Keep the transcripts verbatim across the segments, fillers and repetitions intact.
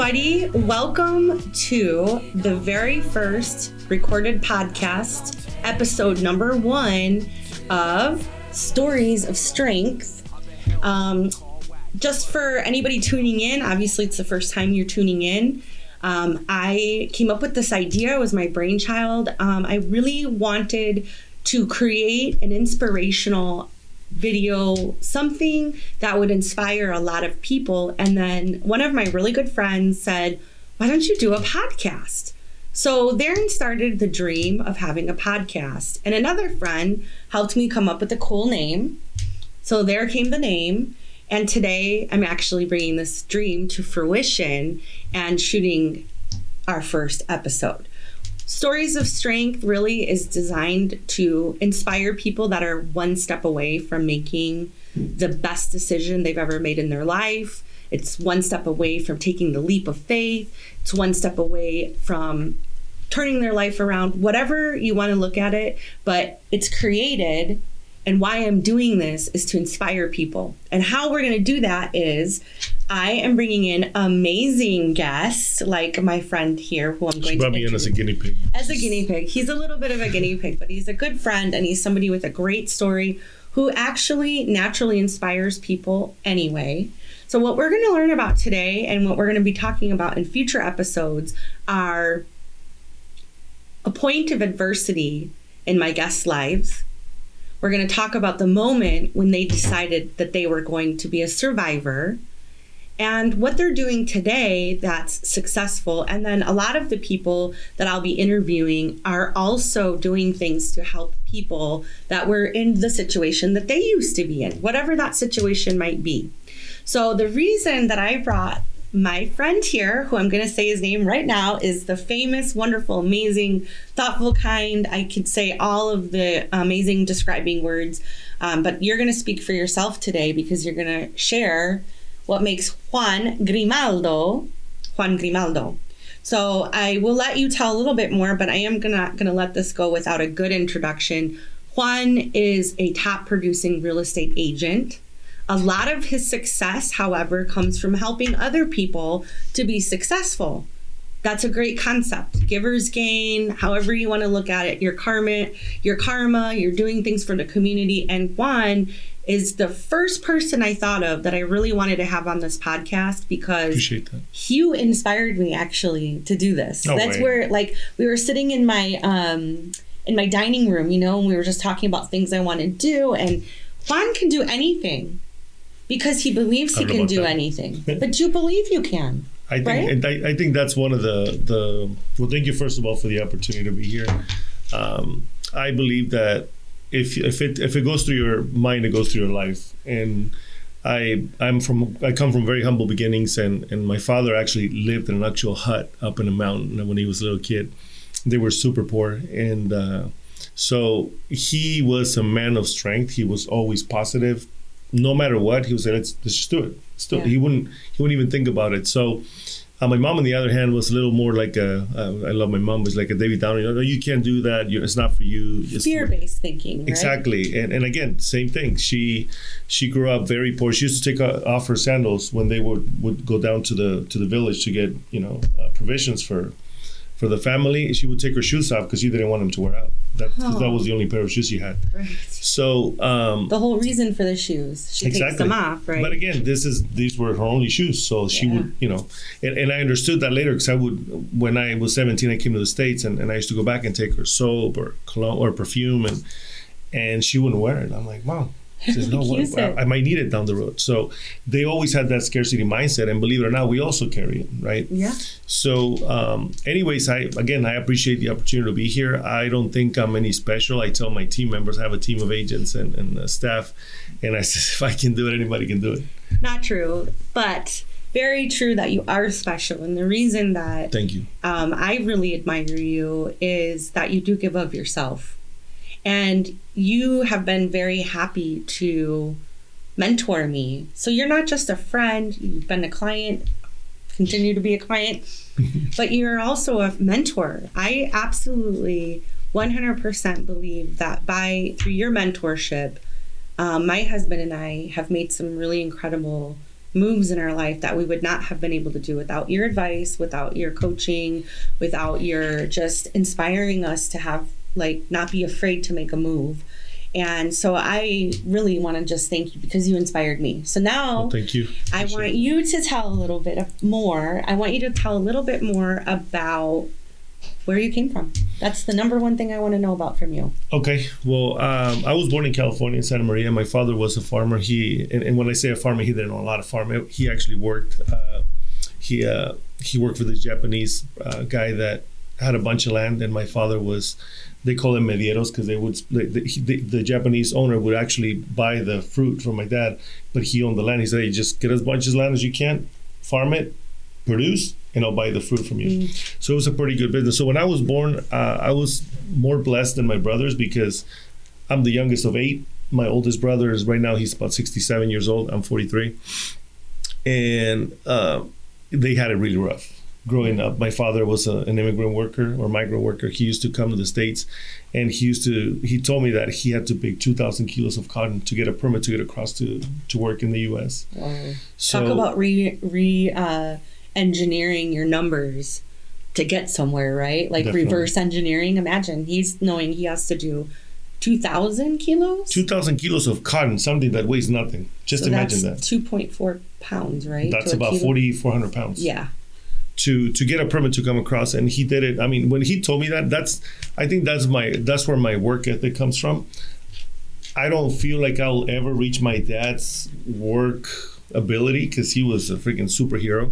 everybody. Welcome to the very first recorded podcast, episode number one of Stories of Strength. Um, just for anybody tuning in, obviously it's the first time you're tuning in. Um, I came up with this idea. It was my brainchild. Um, I really wanted to create an inspirational video, something that would inspire a lot of people. And then one of my really good friends said, why don't you do a podcast? So therein started the dream of having a podcast. And another friend helped me come up with a cool name. So there came the name. And today I'm actually bringing this dream to fruition and shooting our first episode. Stories of Strength really is designed to inspire people that are one step away from making the best decision they've ever made in their life. It's one step away from taking the leap of faith. It's one step away from turning their life around, whatever you want to look at it, but it's created. And why I'm doing this is to inspire people. And how we're going to do that is I am bringing in amazing guests like my friend here who I'm going to be in as a guinea pig. As a guinea pig. He's a little bit of a guinea pig, but he's a good friend and he's somebody with a great story who actually naturally inspires people anyway. So what we're going to learn about today and what we're going to be talking about in future episodes are a point of adversity in my guests' lives. We're going to talk about the moment when they decided that they were going to be a survivor and what they're doing today that's successful. And then a lot of the people that I'll be interviewing are also doing things to help people that were in the situation that they used to be in, whatever that situation might be. So the reason that I brought my friend here, who I'm going to say his name right now, is the famous, wonderful, amazing, thoughtful, kind. I could say all of the amazing describing words, um, but you're going to speak for yourself today because you're going to share what makes Juan Grimaldo, Juan Grimaldo. So I will let you tell a little bit more, but I am not going to let this go without a good introduction. Juan is a top producing real estate agent. A lot of his success, however, comes from helping other people to be successful. That's a great concept. Givers gain, however you want to look at it, your karma, your karma, you're doing things for the community. And Juan is the first person I thought of that I really wanted to have on this podcast because you inspired me actually to do this. No That's way. Where like we were sitting in my um, in my dining room, you know, and we were just talking about things I want to do. And Juan can do anything. Because he believes he can do that. anything, but you believe you can. I think, right? and I, I think that's one of the the. Well, thank you first of all for the opportunity to be here. Um, I believe that if if it if it goes through your mind, it goes through your life. And I I'm from I come from very humble beginnings, and and my father actually lived in an actual hut up in a mountain when he was a little kid. They were super poor, and uh, so he was a man of strength. He was always positive. No matter what, he was like, let's, let's just do it. Let's do it. Yeah. He wouldn't. He wouldn't even think about it. So, uh, my mom, on the other hand, was a little more like a. Uh, I love my mom. Was like a David Downer. No, you can't do that. You're, it's not for you. Fear-based thinking. Right? Exactly, and and again, same thing. She she grew up very poor. She used to take off her sandals when they would, would go down to the to the village to get you know uh, provisions for for the family. She would take her shoes off because she didn't want them to wear out. That, oh. that was the only pair of shoes she had. Right. So um, the whole reason for the shoes, she exactly. takes them off, right? But again, this is these were her only shoes, so yeah. she would, you know. And, and I understood that later because I would, when I was seventeen, I came to the States, and, and I used to go back and take her soap or cologne or perfume, and and she wouldn't wear it. I'm like, Mom, says, no, what, I, I might need it down the road. So they always had that scarcity mindset, and believe it or not, we also carry it, right? Yeah. So um, anyways, I again, I appreciate the opportunity to be here. I don't think I'm any special. I tell my team members, I have a team of agents and, and uh, staff, and I says, if I can do it, anybody can do it. Not true, but very true that you are special. And the reason that Thank you. Um, I really admire you is that you do give of yourself. And you have been very happy to mentor me. So you're not just a friend, you've been a client, continue to be a client, but you're also a mentor. I absolutely one hundred percent believe that by through your mentorship, um, my husband and I have made some really incredible moves in our life that we would not have been able to do without your advice, without your coaching, without your just inspiring us to have, like, not be afraid to make a move. And so I really want to just thank you because you inspired me. So now well, thank you. I Appreciate want it. you to tell a little bit more. I want you to tell a little bit more about where you came from. That's the number one thing I want to know about from you. Okay. Well, um, I was born in California, in Santa Maria. My father was a farmer. He and, and when I say a farmer, he didn't know a lot of farming. He actually worked. Uh, he uh, he worked for this Japanese uh, guy that had a bunch of land, and my father was. They call them medieros because they would the, the, the Japanese owner would actually buy the fruit from my dad, but he owned the land. He said, "Hey, just get as much as land as you can, farm it, produce, and I'll buy the fruit from you." Mm. So it was a pretty good business. So when I was born, uh, I was more blessed than my brothers because I'm the youngest of eight. My oldest brother is right now, he's about sixty-seven years old. I'm forty-three. And uh, they had it really rough. Growing up, my father was a, an immigrant worker or migrant worker. He used to come to the States, and he used to. He told me that he had to pick two thousand kilos of cotton to get a permit to get across to, to work in the U S. Wow. So, talk about re re uh, engineering your numbers to get somewhere, right? Like definitely. Reverse engineering. Imagine he's knowing he has to do two thousand kilos. Two thousand kilos of cotton, something that weighs nothing. Just so imagine that's that. Two point four pounds, right? That's about forty four hundred pounds. Yeah. to to get a permit to come across, and he did it. I mean, when he told me that, that's, I think that's my, that's where my work ethic comes from. I don't feel like I'll ever reach my dad's work ability because he was a freaking superhero.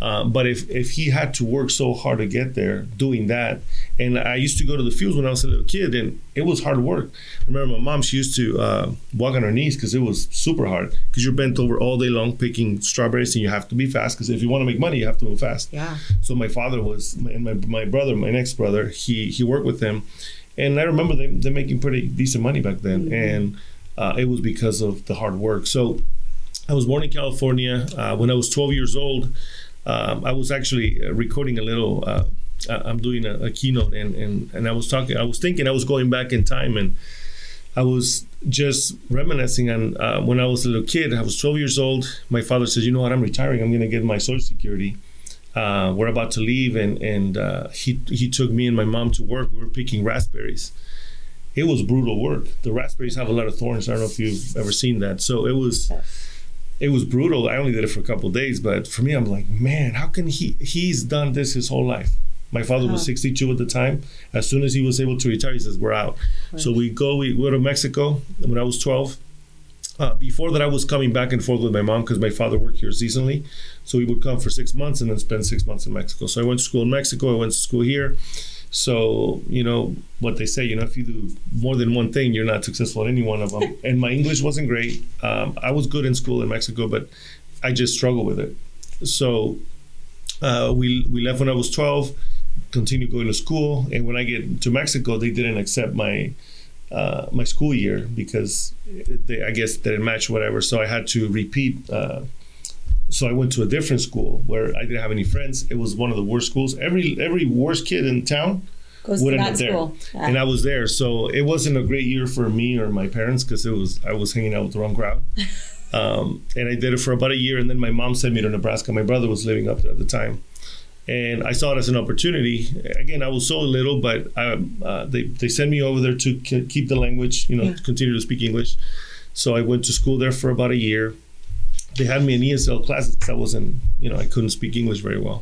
Uh, but if, if he had to work so hard to get there doing that, and I used to go to the fields when I was a little kid, and it was hard work. I remember my mom, she used to uh, walk on her knees because it was super hard because you're bent over all day long picking strawberries, and you have to be fast because if you want to make money, you have to move fast. Yeah. So my father was, and my, my brother, my next brother, he he worked with him. And I remember them, them making pretty decent money back then. Mm-hmm. And uh, it was because of the hard work. So I was born in California. Uh, when I was twelve years old, Um, I was actually recording a little, uh, I'm doing a, a keynote and, and, and I was talking, I was thinking I was going back in time, and I was just reminiscing on uh, when I was a little kid. I was twelve years old. My father says, "You know what, I'm retiring. I'm going to get my Social Security. Uh, we're about to leave." And, and uh, he, he took me and my mom to work. We were picking raspberries. It was brutal work. The raspberries have a lot of thorns. I don't know if you've ever seen that. So it was... It was brutal. I only did it for a couple of days, but for me, I'm like, man, how can he? He's done this his whole life. My father wow. was sixty-two at the time. As soon as he was able to retire, he says, "We're out." Right. So we go. We go to Mexico when I was twelve. Uh, before that, I was coming back and forth with my mom because my father worked here seasonally. So we would come for six months and then spend six months in Mexico. So I went to school in Mexico. I went to school here. So, you know, what they say, you know, if you do more than one thing, you're not successful at any one of them. And my English wasn't great. Um, I was good in school in Mexico, but I just struggled with it. So uh, we we left when I was twelve, continued going to school. And when I get to Mexico, they didn't accept my uh, my school year because they, I guess they didn't match whatever. So I had to repeat. Uh, So I went to a different school where I didn't have any friends. It was one of the worst schools. Every every worst kid in town Goes would to end up there. Yeah. And I was there. So it wasn't a great year for me or my parents because it was I was hanging out with the wrong crowd. um, and I did it for about a year. And then my mom sent me to Nebraska. My brother was living up there at the time. And I saw it as an opportunity. Again, I was so little, but I, uh, they, they sent me over there to c- keep the language, you know, yeah. to continue to speak English. So I went to school there for about a year. They had me in E S L classes because I wasn't, you know, I couldn't speak English very well.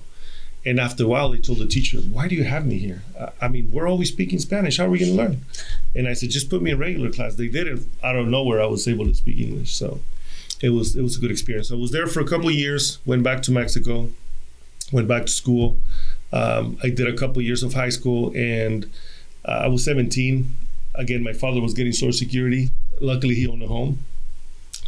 And after a while, they told the teacher, "Why do you have me here? I mean, we're always speaking Spanish. How are we going to learn?" And I said, "Just put me in regular class." They did it out of nowhere. I was able to speak English. So it was it was a good experience. I was there for a couple of years, went back to Mexico, went back to school. Um, I did a couple of years of high school, and uh, I was seventeen. Again, my father was getting Social Security. Luckily, he owned a home.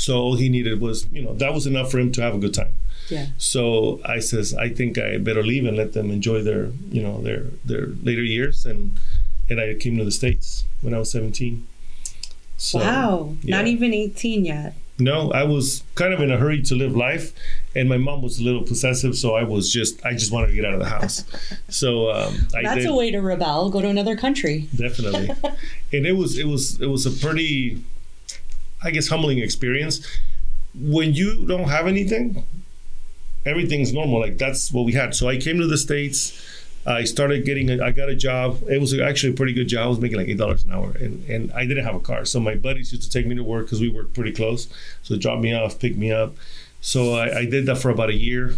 So all he needed was, you know, that was enough for him to have a good time. Yeah. So I says, I think I better leave and let them enjoy their, you know, their their later years. And and I came to the States when I was seventeen. So, wow. Yeah. Not even eighteen yet. No, I was kind of in a hurry to live life. And my mom was a little possessive. So I was just, I just wanted to get out of the house. So um, I That's did, a way to rebel, go to another country. Definitely. And it was, it was, it was a pretty... I guess humbling experience. when you don't have anything, everything's normal. Like, that's what we had. So I came to the States. I started getting, a, I got a job. It was actually a pretty good job. I was making like eight dollars an hour, and, and I didn't have a car. So my buddies used to take me to work because we worked pretty close. So they dropped me off, picked me up. So I, I did that for about a year.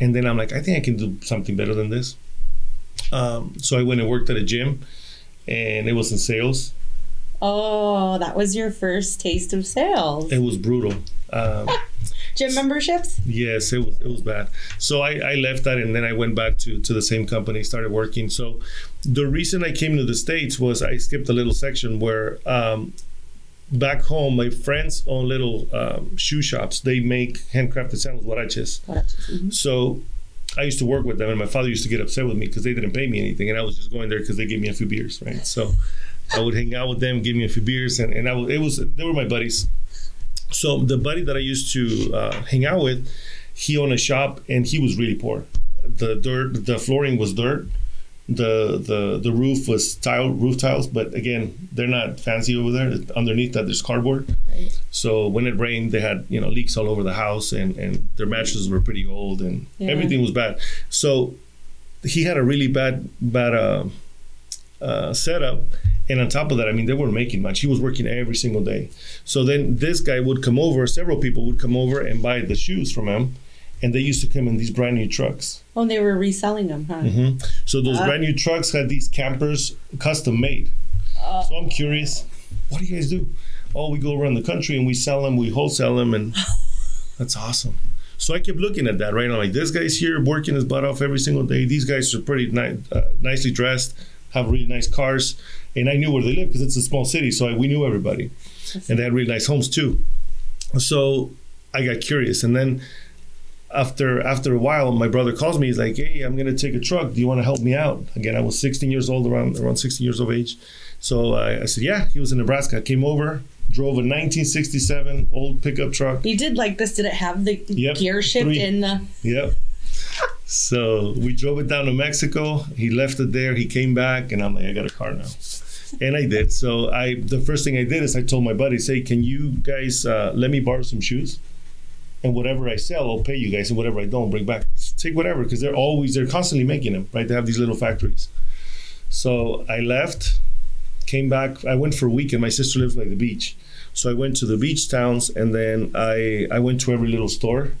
And then I'm like, I think I can do something better than this. Um, so I went and worked at a gym, and it was in sales. Oh, that was your first taste of sales. It was brutal. Um, Gym memberships? Yes, it was, it was bad. So I, I left that, and then I went back to, to the same company, started working. So the reason I came to the States was I skipped a little section where um, back home, my friends own little um, shoe shops. They make handcrafted sandals, huaraches. Mm-hmm. So I used to work with them, and my father used to get upset with me because they didn't pay me anything, and I was just going there because they gave me a few beers, right? So I would hang out with them, give me a few beers, and, and I was, it was, they were my buddies. So the buddy that I used to uh, hang out with, he owned a shop, and he was really poor. The dirt, the flooring was dirt. The the the roof was tile, roof tiles, but again, they're not fancy over there. Underneath that, there's cardboard. Right. So when it rained, they had, you know, leaks all over the house, and, and their mattresses were pretty old, and yeah. everything was bad. So he had a really bad bad uh, uh, setup. And on top of that, I mean, they weren't making much. He was working every single day. So then this guy would come over, several people would come over and buy the shoes from him. And they used to come in these brand new trucks. Oh, and they were reselling them, huh? Mm-hmm. So those uh, brand new trucks had these campers custom made. Uh, so I'm curious, what do you guys do? Oh, we go around the country and we sell them, we wholesale them, and that's awesome. So I kept looking at that, right? I'm like, this guy's here working his butt off every single day. These guys are pretty ni- uh, nicely dressed, have really nice cars. And I knew where they lived because it's a small city, so I, we knew everybody. And they had really nice homes too. So I got curious. And then after after a while, my brother calls me. He's like, hey, I'm going to take a truck. Do you want to help me out? Again, I was sixteen years old, around around sixteen years of age. So I, I said, yeah. He was in Nebraska. I came over, drove a nineteen sixty-seven old pickup truck. You did like this. Did it have the yep, gear shift three. in the... Yep. So we drove it down to Mexico. He left it there. He came back, and I'm like, I got a car now. And I did. So I, the first thing I did is I told my buddies, hey, can you guys uh, let me borrow some shoes? And whatever I sell, I'll pay you guys. And whatever I don't, bring back. Take whatever, because they're always, they're constantly making them, right? They have these little factories. So I left, came back. I went for a week, and my sister lives by the beach. So I went to the beach towns, and then I, I went to every little store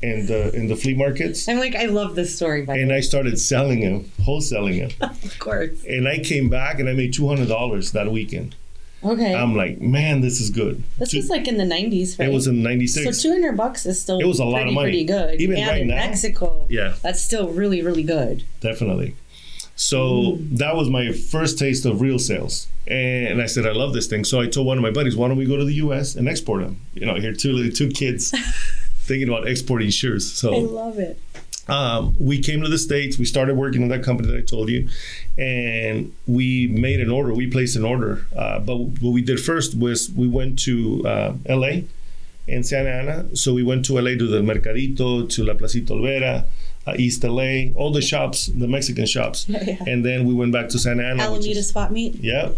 and the, in the flea markets. I'm like, I love this story. By and me. I started selling them, wholesaling them. Of course. And I came back and I made two hundred dollars that weekend. Okay. I'm like, man, this is good. This Two, was like in the nineties, right? It was in ninety-six. So two hundred bucks is still it was a lot pretty, of money. Pretty good. Even and right in now, Mexico. Yeah. That's still really, really good. Definitely. So mm. that was my first taste of real sales. And I said, I love this thing. So I told one of my buddies, why don't we go to the U S and export them? You know, here two two kids. Thinking about exporting shoes. So I love it. Um, we came to the States. We started working in that company that I told you, and we made an order. We placed an order. Uh, but what we did first was we went to uh, L A and Santa Ana. So we went to L A to the Mercadito, to La Placita Olvera, uh, East L A, all the shops, the Mexican shops. Yeah, yeah. And then we went back to Santa Ana. Alameda swap meet. Yeah.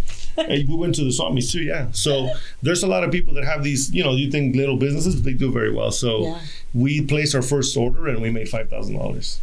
We went to the swap meets too, yeah. So there's a lot of people that have these, you know, you think little businesses, but they do very well. So yeah. we placed our first order and we made five thousand dollars.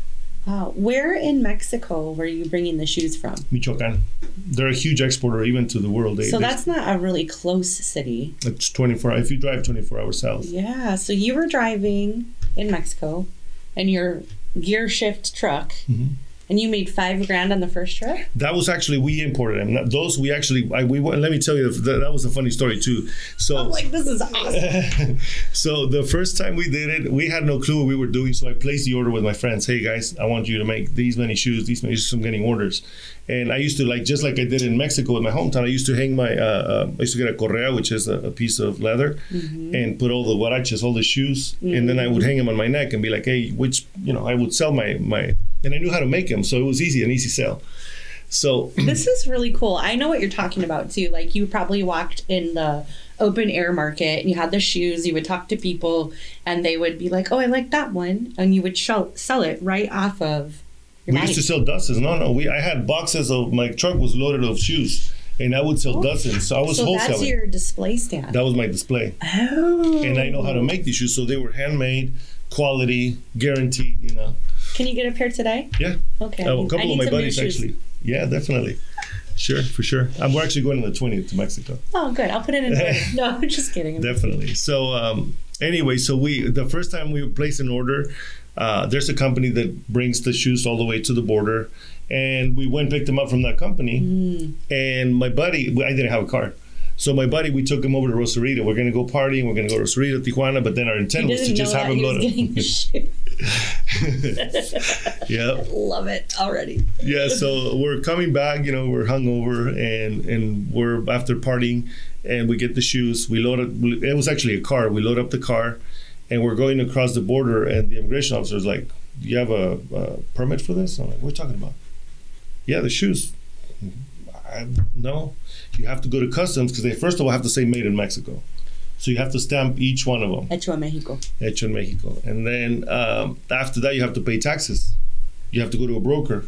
Wow. Where in Mexico were you bringing the shoes from? Michoacán. They're a huge exporter even to the world. They, so that's not a really close city. It's twenty-four, if you drive twenty-four hours south. Yeah. So you were driving in Mexico in your gear shift truck. Mm-hmm. And you made five grand on the first trip? That was actually, we imported them. Those we actually, I, we let me tell you, that, that was a funny story too. So I'm like, this is awesome. So the first time we did it, we had no clue what we were doing. So I placed the order with my friends. Hey guys, I want you to make these many shoes, these many shoes, I'm getting orders. And I used to like, just like I did in Mexico in my hometown, I used to hang my, uh, uh, I used to get a correa, which is a, a piece of leather, mm-hmm. and put all the huaraches, all the shoes, mm-hmm. and then I would hang them on my neck and be like, hey, which, you know, I would sell my, my, and I knew how to make them, so it was easy, an easy sell. So this is really cool. I know what you're talking about too. Like you probably walked in the open air market and you had the shoes, you would talk to people and they would be like, oh, I like that one. And you would sh- sell it right off of your We body. Used to sell dusters. No, no, we I had boxes of, my truck was loaded of shoes. and I would sell oh. dozens. So I was so wholesaling. That's your display stand. That was my display. Oh. And I know how to make these shoes, so they were handmade, quality, guaranteed. You know. Can you get a pair today? Yeah. Okay. Uh, a couple of my buddies actually. Yeah, definitely. Sure, for sure. Um, we're actually going on the twentieth to Mexico. Oh, good. I'll put it in order. No, just kidding. Definitely. So um, anyway, so we the first time we placed an order, uh, there's a company that brings the shoes all the way to the border. And we went and picked them up from that company. Mm. And my buddy, I didn't have a car. So my buddy, we took him over to Rosarito. We're going to go party and we're going to go to Rosarito, Tijuana. But then our intent was to just have him load up. Yeah, love it already. Yeah, so we're coming back, you know, we're hungover and and we're after partying, and we get the shoes. We load up. It was actually a car. We load up the car, and we're going across the border. And the immigration officer's like, "Do you have a, a permit for this?" I'm like, "What are you talking about?" "Yeah, the shoes." I, no, you have to go to customs because they first of all have to say "Made in Mexico." So you have to stamp each one of them. Hecho en Mexico. Hecho en Mexico. And then um, after that, you have to pay taxes. You have to go to a broker.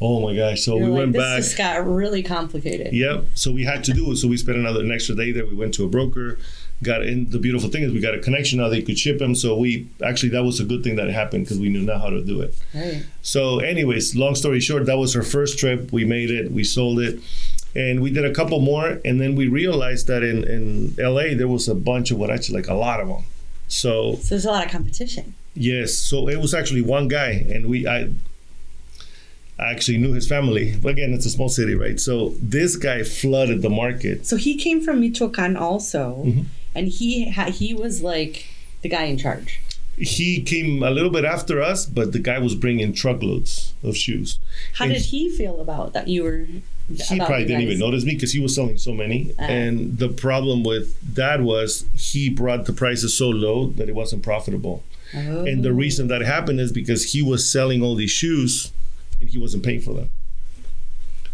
Oh my gosh. So You're we like, went this back. This just got really complicated. Yep. So we had to do it. So we spent another an extra day there. We went to a broker. Got in. The beautiful thing is we got a connection now. They could ship them. So we actually, that was a good thing that happened because we knew now how to do it. Right. So anyways, long story short, that was our first trip. We made it. We sold it. And we did a couple more, and then we realized that in, in L A, there was a bunch of what actually, like a lot of them. So, so there's a lot of competition. Yes, so it was actually one guy, and we I, I actually knew his family. But again, it's a small city, right? So this guy flooded the market. So he came from Michoacán also, mm-hmm. and he ha- he was like the guy in charge. He came a little bit after us, but the guy was bringing truckloads of shoes. How and did he feel about that you were... He probably didn't even notice me because he was selling so many. Uh, and the problem with that was he brought the prices so low that it wasn't profitable. Oh. And the reason that happened is because he was selling all these shoes and he wasn't paying for them.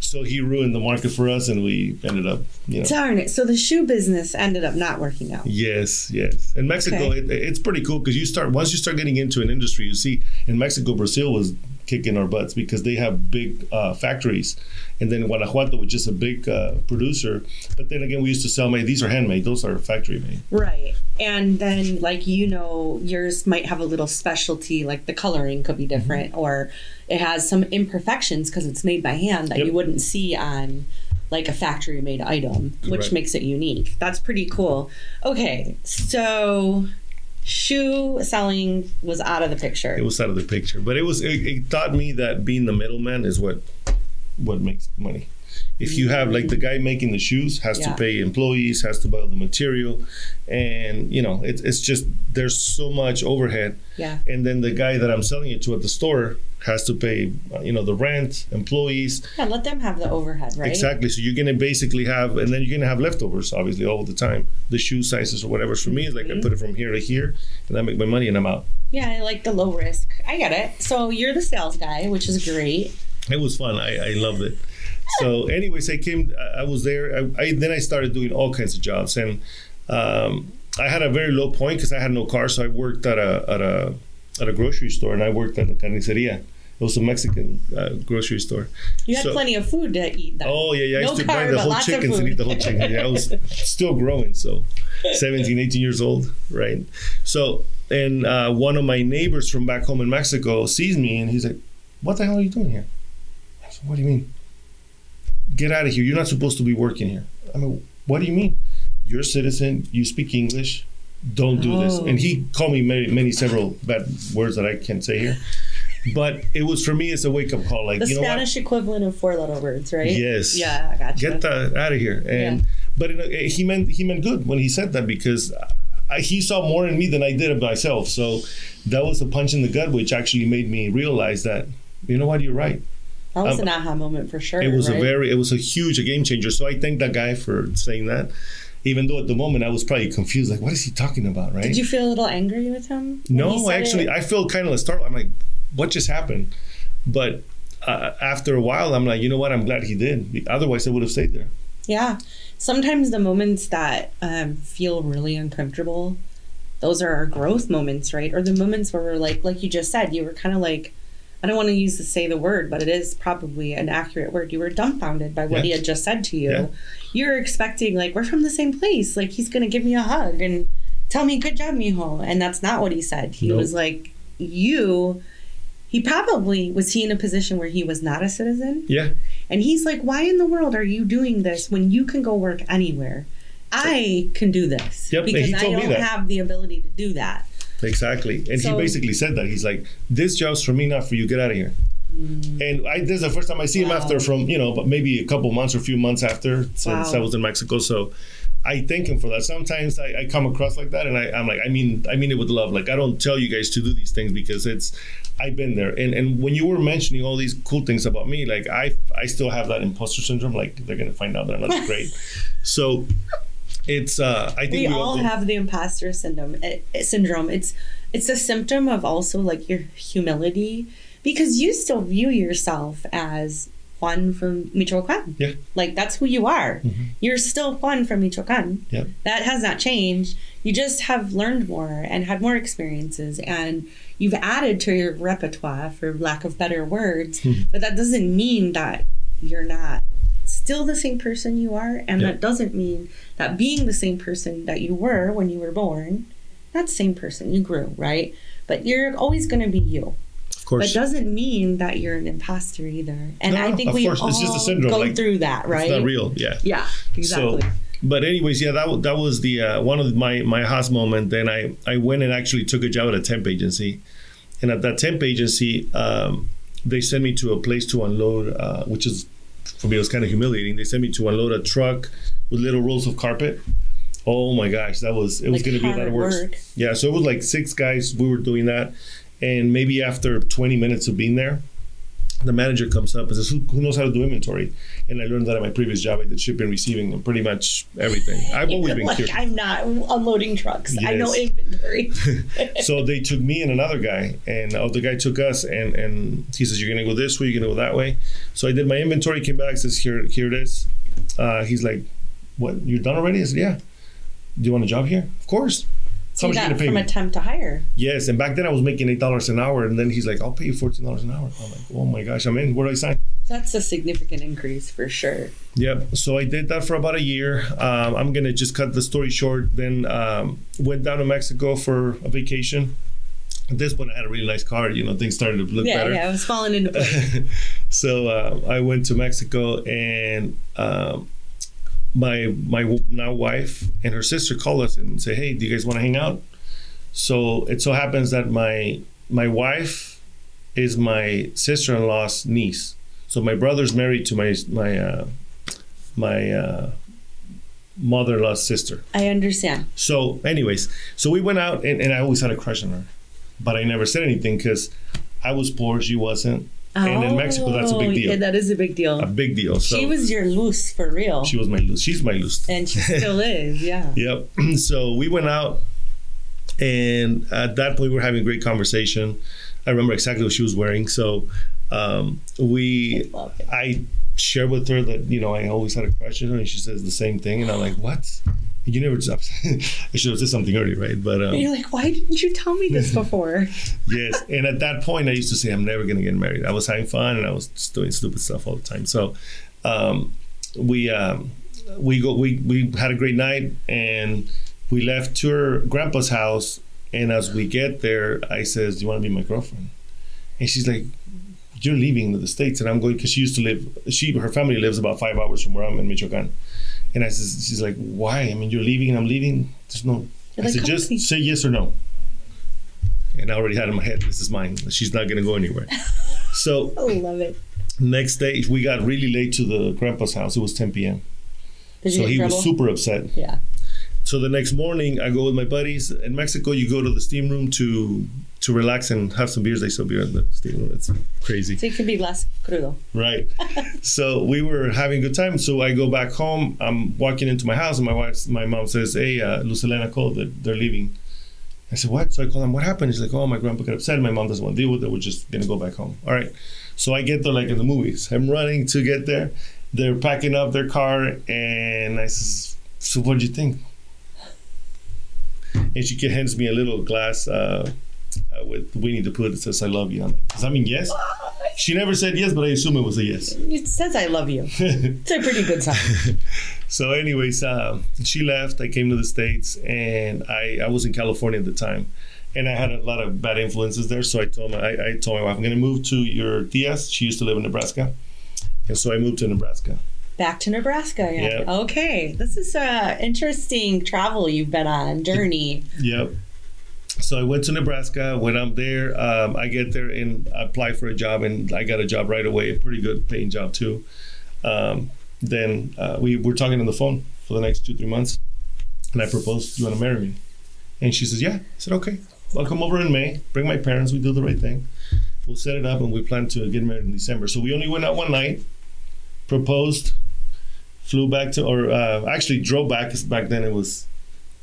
So he ruined the market for us and we ended up, you know. Darn it. So the shoe business ended up not working out. Yes, yes. In Mexico, okay. it, it's pretty cool because you start once you start getting into an industry, you see in Mexico, Brazil was kicking our butts because they have big uh, factories. And then Guanajuato, which is a big uh, producer. But then again, we used to sell made. These are handmade. Those are factory made. Right. And then, like, you know, yours might have a little specialty, like the coloring could be different, mm-hmm. or it has some imperfections because it's made by hand that yep. you wouldn't see on, like, a factory-made item, which right. makes it unique. That's pretty cool. Okay, so... shoe selling was out of the picture. It was out of the picture, but it was it, it taught me that being the middleman is what what makes money. If you have like the guy making the shoes has yeah. to pay employees, has to buy the material, and you know it, it's just there's so much overhead. Yeah. And then the guy that I'm selling it to at the store has to pay you know the rent, employees. Yeah, let them have the overhead, right? Exactly. So you're gonna basically have, and then you're gonna have leftovers, obviously, all the time. The shoe sizes or whatever. For me, it's like mm-hmm. I put it from here to here, and I make my money, and I'm out. Yeah, I like the low risk. I get it. So you're the sales guy, which is great. It was fun. I, I loved it. So anyways, I came, I was there. I, I then I started doing all kinds of jobs. And um, I had a very low point because I had no car. So I worked at a, at a at a grocery store, and I worked at a carniceria. It was a Mexican uh, grocery store. You had so, plenty of food to eat. Then. Oh, yeah, yeah. I no used to car, buy the whole chickens and eat the whole chicken. Yeah, I was still growing. So seventeen, eighteen years old, right? So, and uh, one of my neighbors from back home in Mexico sees me, and he's like, "What the hell are you doing here?" I said, "What do you mean?" "Get out of here. You're not supposed to be working here." I mean, "What do you mean? You're a citizen. You speak English. Don't do oh. this." And he called me many, many several bad words that I can't say here. But it was, for me, it's a wake-up call. Like, the you know Spanish what? equivalent of four little words, right? Yes. Yeah, I gotcha. Get that out of here. And yeah. But it, it, he meant he meant good when he said that because I, he saw more in me than I did of myself. So that was a punch in the gut, which actually made me realize that, you know what, you're right. That was um, an aha moment for sure. It was right? a very, it was a huge a game changer. So I thank that guy for saying that, even though at the moment I was probably confused, like, what is he talking about, right? Did you feel a little angry with him? No, actually, it? I feel kind of startled. I'm like, what just happened? But uh, after a while, I'm like, you know what? I'm glad he did. Otherwise, I would have stayed there. Yeah. Sometimes the moments that um, feel really uncomfortable, those are our growth moments, right? Or the moments where we're like, like you just said, you were kind of like, I don't want to use the say the word, but it is probably an accurate word. You were dumbfounded by what yeah. he had just said to you. Yeah. You're expecting, like, we're from the same place. Like, he's going to give me a hug and tell me, good job, mijo. And that's not what he said. He nope. was like, you, he probably, was he in a position where he was not a citizen? Yeah. And he's like, why in the world are you doing this when you can go work anywhere? I can do this yep, because I don't have the ability to do that. Exactly. And so, he basically said that. He's like, this job's for me, not for you. Get out of here. Mm, and I, this is the first time I see wow. him after from, you know, but maybe a couple months or a few months after since wow. I was in Mexico. So I thank him for that. Sometimes I, I come across like that and I, I'm like, I mean, I mean it with love. Like, I don't tell you guys to do these things because it's, I've been there. And and when you were mentioning all these cool things about me, like I I still have that imposter syndome. Like, they're going to find out that I'm not great. So... It's. Uh, I think we, we all, all have the imposter syndrome. Uh, syndrome. It's. It's a symptom of also like your humility, because you still view yourself as Juan from Michoacán. Yeah. Like, that's who you are. Mm-hmm. You're still Juan from Michoacán. Yeah. That has not changed. You just have learned more and had more experiences, and you've added to your repertoire, for lack of better words. Mm-hmm. But that doesn't mean that you're not still the same person you are, and yeah. that doesn't mean that being the same person that you were when you were born, that same person, you grew, right? But you're always going to be you. Of course. That doesn't mean that you're an imposter either. And no, I think we course. all it's just a syndrome. go like, through that, right? It's not real, yeah. Yeah, exactly. So, but anyways, yeah, that that was the uh, one of my my Haas moment. Then I, I went and actually took a job at a temp agency. And at that temp agency, um, they sent me to a place to unload, uh, which is, for me, it was kind of humiliating. They sent me to unload a truck with little rolls of carpet. Oh my gosh, that was, it was like going to be a lot of work. work. Yeah, so it was like six guys, we were doing that. And maybe after twenty minutes of being there, the manager comes up and says, who, who knows how to do inventory? And I learned that at my previous job, I did shipping, receiving, and pretty much everything. I've always been like, curious. I'm not unloading trucks. Yes. I know inventory. So they took me and another guy, and oh, the guy took us, and, and he says, you're going to go this way, you're going to go that way. So I did my inventory, came back, says, here, here it is. Uh, he's like, what, you're done already? I said, yeah. Do you want a job here? Of course. So you got from attempt to hire. Yes, and back then I was making eight dollars an hour, and then he's like, I'll pay you fourteen dollars an hour. I'm like, oh my gosh, I'm in, where do I sign? That's a significant increase for sure. Yep, so I did that for about a year. Um, I'm gonna just cut the story short, then um, went down to Mexico for a vacation. At this point I had a really nice car, you know, things started to look yeah, better. Yeah, yeah, I was falling into place. So uh, I went to Mexico, and um, My my now wife and her sister call us and say, hey, do you guys want to hang out? So it so happens that my my wife is my sister-in-law's niece. So my brother's married to my my uh, my uh, mother-in-law's sister. I understand. So anyways, so we went out, and, and I always had a crush on her, but I never said anything because I was poor, she wasn't. And oh, in Mexico, that's a big deal. Yeah, that is a big deal. A big deal. So she was your luz, for real. She was my luz. She's my luz. And she still is, yeah. Yep. So we went out, and at that point, we were having a great conversation. I remember exactly what she was wearing. So um, we, I, I shared with her that, you know, I always had a crush on her, and she says the same thing. And I'm like, what? You never stopped. I should have said something earlier, right? But um, you're like, why didn't you tell me this before? Yes. And at that point, I used to say, I'm never going to get married. I was having fun, and I was just doing stupid stuff all the time. So um, we um, we go we we had a great night, and we left to her grandpa's house. And as we get there, I says, "Do you want to be my girlfriend?" And she's like, "You're leaving the States," and I'm going because she used to live. She her family lives about five hours from where I'm in Michoacán. And I says, she's like, why? I mean, you're leaving and I'm leaving. There's no. You're I like, said, just me. Say yes or no. And I already had in my head, this is mine. She's not going to go anywhere. So I love it. Next day, we got really late to the grandpa's house. It was ten p.m. Did you so he trouble? was super upset. Yeah. So the next morning, I go with my buddies. In Mexico, you go to the steam room to to relax and have some beers. They sell beer in the steam room. It's crazy. So you can be less crudo. Right. So we were having a good time. So I go back home. I'm walking into my house, and my wife, my mom says, hey, uh, Lucelena called. They're leaving. I said, what? So I call him, what happened? He's like, oh, my grandpa got upset. My mom doesn't want to deal with it. We're just going to go back home. All right. So I get there like in the movies. I'm running to get there. They're packing up their car. And I says, so what do you think? And she hands me a little glass uh, uh, with "We need to put it says I love you" on it. Does that mean yes? She never said yes, but I assume it was a yes. It says I love you. It's a pretty good sign. So anyways, uh, she left. I came to the States, and I, I was in California at the time. And I had a lot of bad influences there. So I told my, I, I told my wife, I'm going to move to your tia's. She used to live in Nebraska. And so I moved to Nebraska. Back to Nebraska. Yeah. Yep. Okay. This is an interesting travel you've been on, journey. Yep. So I went to Nebraska. When I'm there, um, I get there and I apply for a job, and I got a job right away, a pretty good paying job too. Um, then uh, we were talking on the phone for the next two, three months. And I proposed, "Do you want to marry me?" And she says, "Yeah." I said, "Okay. I'll come over in May, bring my parents, we do the right thing. We'll set it up, and we plan to get married in December." So we only went out one night, proposed, flew back to, or uh, actually drove back, because back then it was,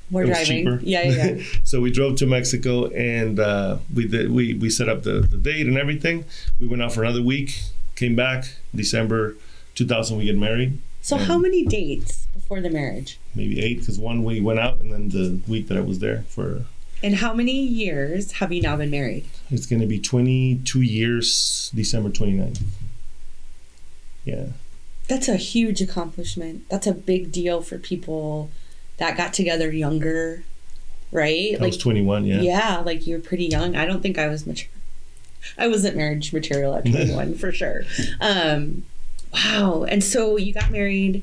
We're it was cheaper. Yeah, yeah, yeah. So we drove to Mexico, and uh, we, did, we we set up the, the date and everything. We went out for another week, came back, December two thousand, we get married. So how many dates before the marriage? Maybe eight, because one we went out, and then the week that I was there for... And how many years have you now been married? It's going to be twenty-two years, December twenty-ninth. Yeah. That's a huge accomplishment. That's a big deal for people that got together younger, right? I like, was twenty-one, yeah. Yeah, like you were pretty young. I don't think I was mature. I wasn't marriage material at twenty-one, for sure. Um, wow. And so you got married...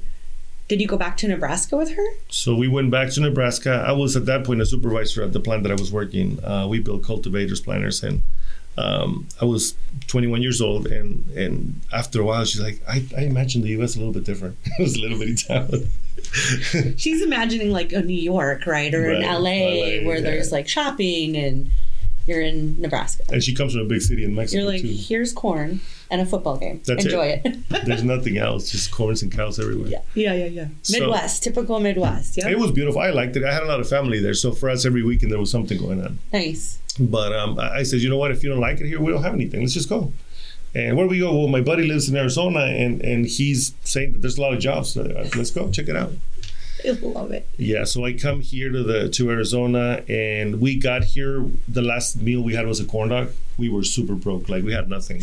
Did you go back to Nebraska with her? So we went back to Nebraska. I was at that point a supervisor at the plant that I was working. Uh, we built cultivators, planters, and um, I was twenty-one years old. And, and after a while, she's like, I, I imagine the U S a little bit different. It was a little bit Italian. She's imagining like a New York, right? Or right, in L A, L A where yeah. there's like shopping, and you're in Nebraska. And she comes from a big city in Mexico, You're like, too. Here's corn. And a football game. That's Enjoy it. it. There's nothing else. Just corns and cows everywhere. Yeah, yeah, yeah. yeah. Midwest. So, typical Midwest. Yeah. It was beautiful. I liked it. I had a lot of family there. So for us, every weekend there was something going on. Nice. But um, I said, you know what? If you don't like it here, we don't have anything. Let's just go. And where do we go? Well, my buddy lives in Arizona, and, and he's saying that there's a lot of jobs. So let's go. Check it out. I love it. Yeah. So I come here to the to Arizona, and we got here. The last meal we had was a corn dog. We were super broke. Like, we had nothing.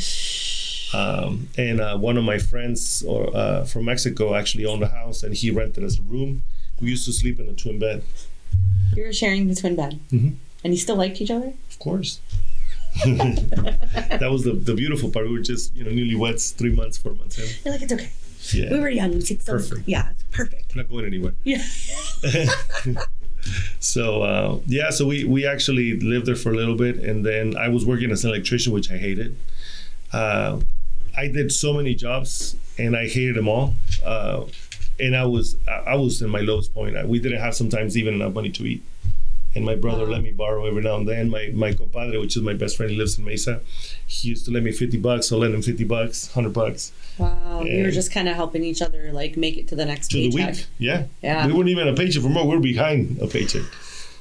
Um, and uh, one of my friends or, uh, from Mexico actually owned a house, and he rented us a room. We used to sleep in a twin bed. You were sharing the twin bed? Mm-hmm. And you still liked each other? Of course. That was the, the beautiful part. We were just, you know, newlyweds, three months, four months in. You're like, it's okay. Yeah. We were young. We took perfect. Some, yeah, it's perfect. We're not going anywhere. Yeah. So, uh, yeah, so we, we actually lived there for a little bit. And then I was working as an electrician, which I hated. Uh, I did so many jobs, and I hated them all. Uh, and I was I was in my lowest point. I, we didn't have sometimes even enough money to eat. And my brother wow. let me borrow every now and then. My my compadre, which is my best friend, he lives in Mesa. He used to lend me fifty bucks. So I lent him fifty bucks, one hundred bucks. Wow. And we were just kind of helping each other, like, make it to the next to paycheck. To the week, yeah. yeah. We weren't even a paycheck for more. We were behind a paycheck.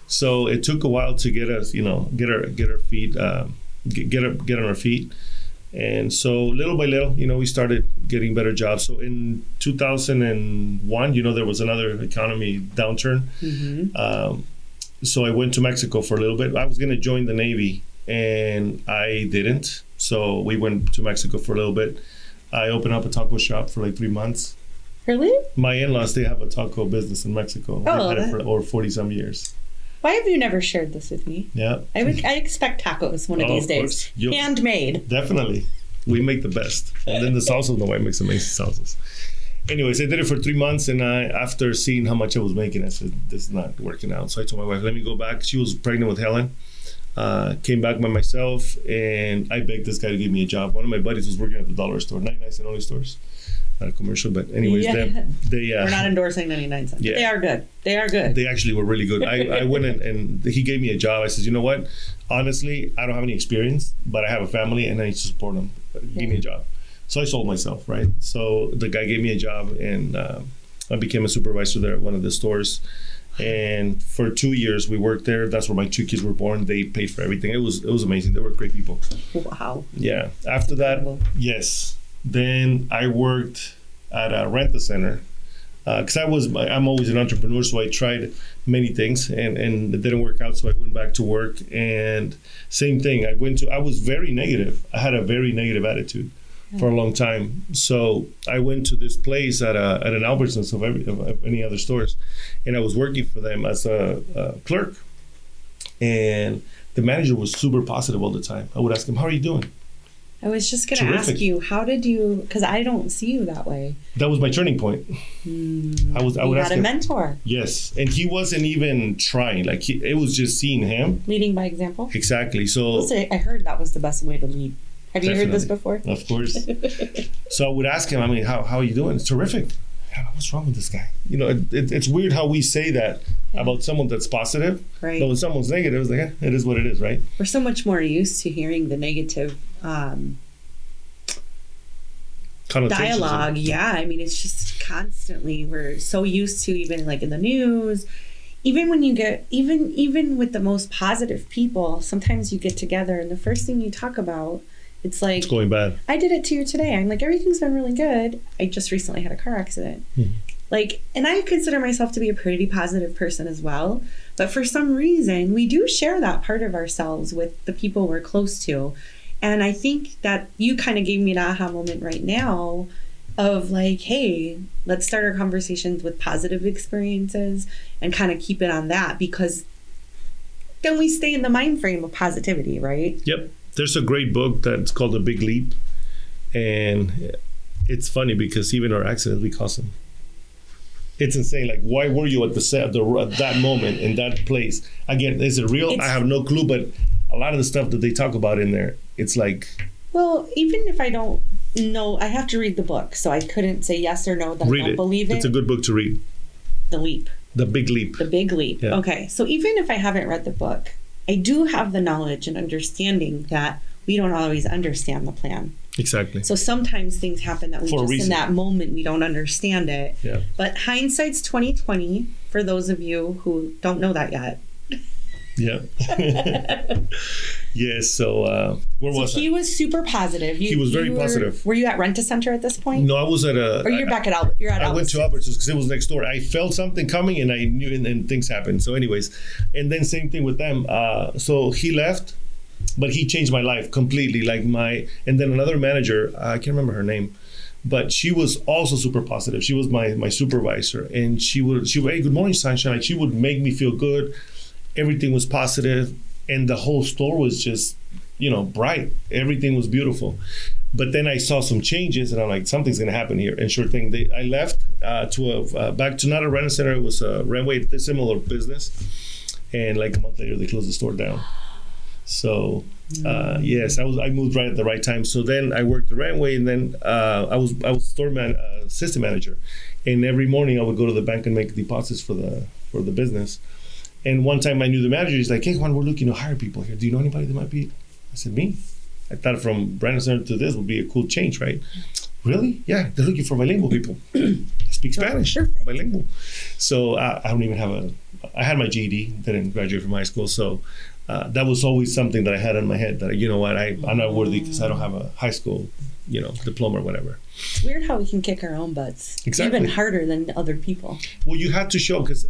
So it took a while to get us, you know, get our get our feet, um, get get, our, get on our feet. And so little by little, you know, we started getting better jobs. So in two thousand one, you know, there was another economy downturn. Mm-hmm. Um, so I went to Mexico for a little bit. I was going to join the Navy, and I didn't. So we went to Mexico for a little bit. I opened up a taco shop for like three months. Really? My in-laws, they have a taco business in Mexico. Oh, They've had that. it for over forty some years. Why have you never shared this with me? Yeah. I would. I expect tacos one of oh, these days. Of Handmade. Definitely. We make the best. And then the salsa, the wife makes amazing salsas. Anyways, I did it for three months. And I, after seeing how much I was making, I said, this is not working out. So I told my wife, let me go back. She was pregnant with Helen. Uh, came back by myself. And I begged this guy to give me a job. One of my buddies was working at the dollar store, ninety-nine cent only stores. Not a commercial, but anyways, yeah. they, they, uh, we're not endorsing ninety-nine cents. Yeah. They are good. They are good. They actually were really good. I, I went in, and he gave me a job. I said, you know what? Honestly, I don't have any experience, but I have a family, and I need to support them. Give yeah. me a job. So I sold myself, right? So the guy gave me a job, and uh, I became a supervisor there at one of the stores. And for two years, we worked there. That's where my two kids were born. They paid for everything. It was it was amazing. They were great people. Wow. Yeah. After That's that, incredible. Yes. Then I worked at a rent-a-center because uh, I was I'm always an entrepreneur, so I tried many things and and it didn't work out. So I went back to work, and same thing. I went to I was very negative. I had a very negative attitude for a long time. So I went to this place at a at an Albertsons of every of any other stores, and I was working for them as a, a clerk. And the manager was super positive all the time. I would ask him, "How are you doing?" I was just going to ask you, how did you? Because I don't see you that way. That was my turning point. Mm, I was. I you would had ask a him, mentor. Yes, and he wasn't even trying. Like he, it was just seeing him leading by example. Exactly. So I heard that was the best way to lead. Have you heard this before? Of course. So I would ask him, I mean, how how are you doing? It's terrific. What's wrong with this guy? You know, it, it, it's weird how we say that yeah. about someone that's positive. Right. But when someone's negative, it's like, eh, it is what it is, right? We're so much more used to hearing the negative um, dialogue. Yeah, I mean, it's just constantly, we're so used to, even like in the news, even when you get, even even with the most positive people, sometimes you get together and the first thing you talk about, it's like, it's going bad. I did it to you today. I'm like, everything's been really good. I just recently had a car accident. Mm-hmm. Like, and I consider myself to be a pretty positive person as well. But for some reason, we do share that part of ourselves with the people we're close to. And I think that you kind of gave me an aha moment right now of like, hey, let's start our conversations with positive experiences and kind of keep it on that, because then we stay in the mind frame of positivity, right? Yep. There's a great book that's called The Big Leap, and it's funny because even our accidents, we cause them. It's insane. Like, why were you at the set at, the, at that moment in that place? Again, is it real? It's, I have no clue, but a lot of the stuff that they talk about in there, it's like... Well, even if I don't know, I have to read the book, so I couldn't say yes or no that I don't it. believe it. It's a good book to read. The Leap. The Big Leap. The Big Leap. Yeah. Okay, so even if I haven't read the book, I do have the knowledge and understanding that we don't always understand the plan. Exactly. So sometimes things happen that we for just in that moment, we don't understand it. Yeah. But hindsight's twenty twenty, for those of you who don't know that yet. Yeah. Yes. Yeah, so uh, where so was he I? was super positive. You, he was very were, positive. Were you at Rent-A-Center at this point? No, I was at a. Or you're I, back at Albert. You're at. I Albert went to Albert's because it was next door. I felt something coming, and I knew, and, and things happened. So, anyways, and then same thing with them. Uh, so he left, but he changed my life completely. Like my, and then another manager. I can't remember her name, but she was also super positive. She was my my supervisor, and she would she would hey, good morning, sunshine. Like she would make me feel good. Everything was positive, and the whole store was just, you know, bright. Everything was beautiful. But then I saw some changes, and I'm like, something's gonna happen here. And sure thing, they, I left uh, to a uh, back to not a rental center. It was a RentWay, a similar business. And like a month later, they closed the store down. So uh, yes, I was I moved right at the right time. So then I worked the RentWay, and then uh, I was I was store man, uh, assistant manager. And every morning I would go to the bank and make deposits for the for the business. And one time I knew the manager, he's like, hey, Juan, we're looking to hire people here. Do you know anybody that might be? I said, me? I thought from brand center to this would be a cool change, right? Really? Yeah, they're looking for bilingual people. I speak Spanish, bilingual. So uh, I don't even have a, I had my G E D, didn't graduate from high school. So uh, that was always something that I had in my head that, you know what, I, I'm not worthy because I don't have a high school, you know, diploma or whatever. It's weird how we can kick our own butts. Exactly. Even harder than other people. Well, you had to show, because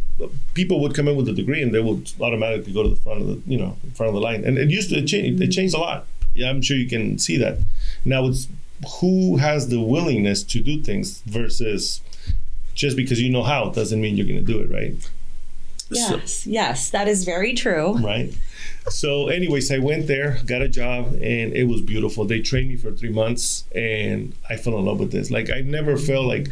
people would come in with a degree and they would automatically go to the front of the, you know, front of the line. And it used to it change. It changed a lot. Yeah, I'm sure you can see that. Now it's who has the willingness to do things versus just because you know how doesn't mean you're going to do it, right? Yes, so, yes, that is very true. Right. So anyways, I went there, got a job, and it was beautiful. They trained me for three months, and I fell in love with this. Like, I never felt like,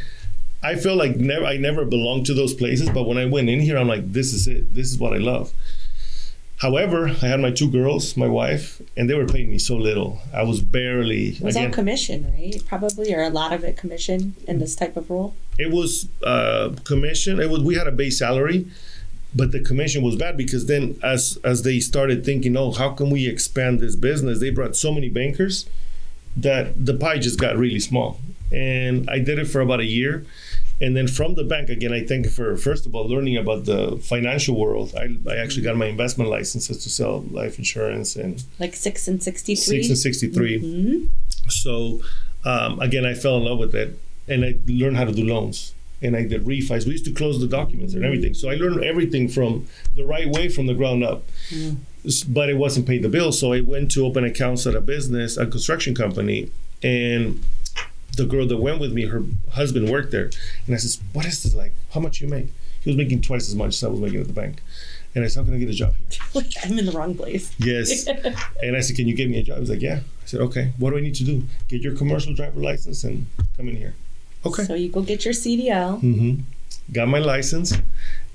I felt like never, I never belonged to those places. But when I went in here, I'm like, this is it. This is what I love. However, I had my two girls, my wife, and they were paying me so little. I was barely... It was again, all commission, right? Probably, or a lot of it commission in this type of role? It was uh, commission. It was. We had a base salary. But the commission was bad because then as as they started thinking, oh, how can we expand this business? They brought so many bankers that the pie just got really small. And I did it for about a year. And then from the bank, again, I thank you for, first of all, learning about the financial world. I, I actually got my investment licenses to sell life insurance. And like six and sixty-three? six and sixty-three. Mm-hmm. So um, again, I fell in love with it. And I learned how to do loans. and I did refis. We used to close the documents and everything. So I learned everything from the right way from the ground up. Yeah. But it wasn't paying the bill. So I went to open accounts at a business, a construction company. And the girl that went with me, her husband worked there. And I says, what is this like? How much you make? He was making twice as much as I was making at the bank. And I said, how can I get a job here? Like, I'm in the wrong place. Yes. And I said, can you get me a job? He was like, yeah. I said, okay, what do I need to do? Get your commercial driver license and come in here. Okay. So you go get your C D L. Mm-hmm. Got my license.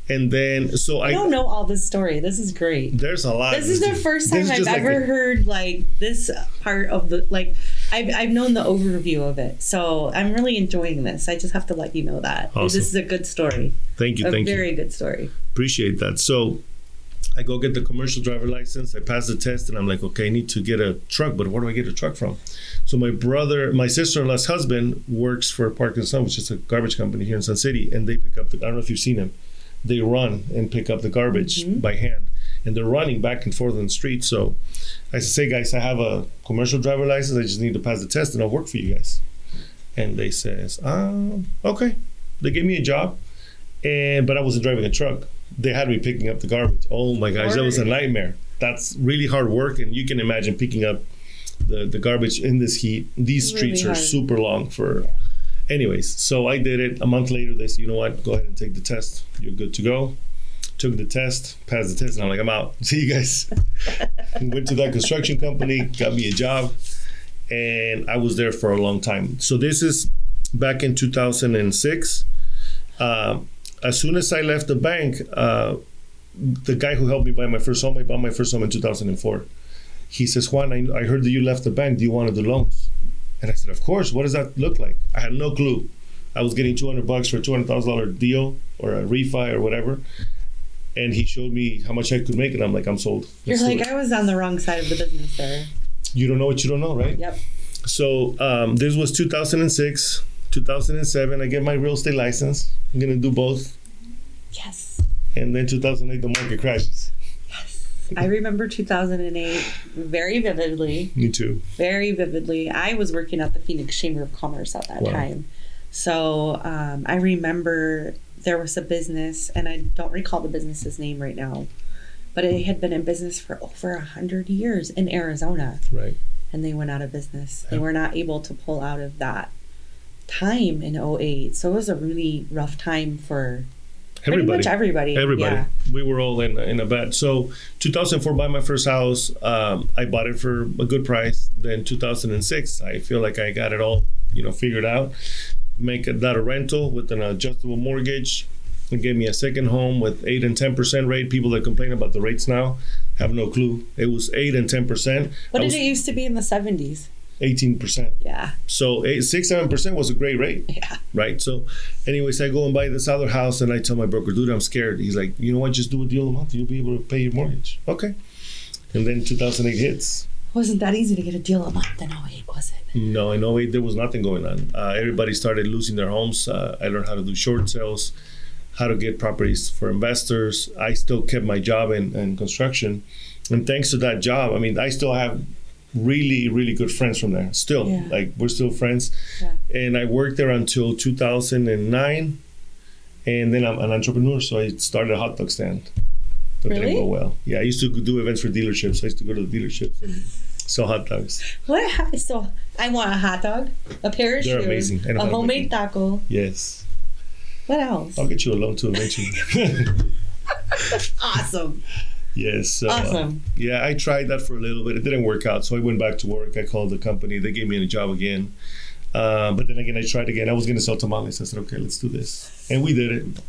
And then, so I, I don't know all this story. This is great. There's a lot. This is the first time I've ever like a, heard like this part of the, like, I've, I've known the overview of it. So I'm really enjoying this. I just have to let you know that. Awesome. This is a good story. Thank you. A thank you. A very good story. Appreciate that. So I go get the commercial driver license. I pass the test and I'm like, okay, I need to get a truck, but where do I get a truck from? So my brother, my sister-in-law's husband works for Parkinson's, which is a garbage company here in Sun City. And they pick up the, I don't know if you've seen him. They run and pick up the garbage mm-hmm. by hand. And they're running back and forth on the street. So I say, guys, I have a commercial driver license. I just need to pass the test and I'll work for you guys. And they says, um, okay. They gave me a job, and but I wasn't driving a truck. They had me picking up the garbage. Oh my gosh, that was a nightmare. That's really hard work. And you can imagine picking up the, the garbage in this heat. These streets really are super long for... Yeah. Anyways, so I did it. A month later, they said, you know what? Go ahead and take the test. You're good to go. Took the test, passed the test, and I'm like, I'm out. See you guys. Went to that construction company, got me a job, and I was there for a long time. So this is back in two thousand six. Uh, as soon as I left the bank, uh, the guy who helped me buy my first home, I bought my first home in two thousand four. He says, Juan, I, I heard that you left the bank. Do you want to do loans? And I said, of course, what does that look like? I had no clue. I was getting two hundred bucks for a two hundred thousand dollars deal or a refi or whatever. And he showed me how much I could make, and I'm like, I'm sold. Let's You're like, I was on the wrong side of the business there. You don't know what you don't know, right? Yep. So um, this was two thousand six, two thousand seven, I get my real estate license. I'm gonna do both. Yes. And then two thousand eight, the market crashes. I remember two thousand eight very vividly. Me too. Very vividly. I was working at the Phoenix Chamber of Commerce at that wow. time. So um, I remember there was a business, and I don't recall the business's name right now, but it had been in business for over one hundred years in Arizona. Right. And they went out of business. They were not able to pull out of that time in oh eight. So it was a really rough time for... Everybody. Pretty much everybody. Everybody. Yeah. We were all in in a bad. So two thousand four, buy my first house. Um, I bought it for a good price. Then two thousand six, I feel like I got it all, you know, figured out. Make that a rental with an adjustable mortgage. They gave me a second home with eight and ten percent rate. People that complain about the rates now have no clue. It was eight and ten percent. What did was, it used to be in the seventies? eighteen percent. Yeah. So eight, six, seven percent was a great rate. Yeah. Right. So anyways, I go and buy this other house and I tell my broker, dude, I'm scared. He's like, you know what? Just do a deal a month. You'll be able to pay your mortgage. Okay. And then two thousand eight hits. Wasn't that easy to get a deal a month in oh eight, was it? No, in oh eight, there was nothing going on. Uh, everybody started losing their homes. Uh, I learned how to do short sales, how to get properties for investors. I still kept my job in, in construction. And thanks to that job, I mean, I still have really, really good friends from there. Still, yeah. Like we're still friends. Yeah. And I worked there until two thousand nine. And then I'm an entrepreneur, so I started a hot dog stand. That really? Didn't go well. Yeah, I used to do events for dealerships. I used to go to the dealerships and sell hot dogs. What? Ha- so I want a hot dog, a pair of shoes, amazing. A homemade taco. Yes. What else? I'll get you a loan too eventually. Awesome. Yes. So, awesome. Uh, yeah, I tried that for a little bit. It didn't work out. So I went back to work. I called the company. They gave me a job again. Uh, but then again, I tried again. I was going to sell tamales. I said, okay, let's do this. And we did it.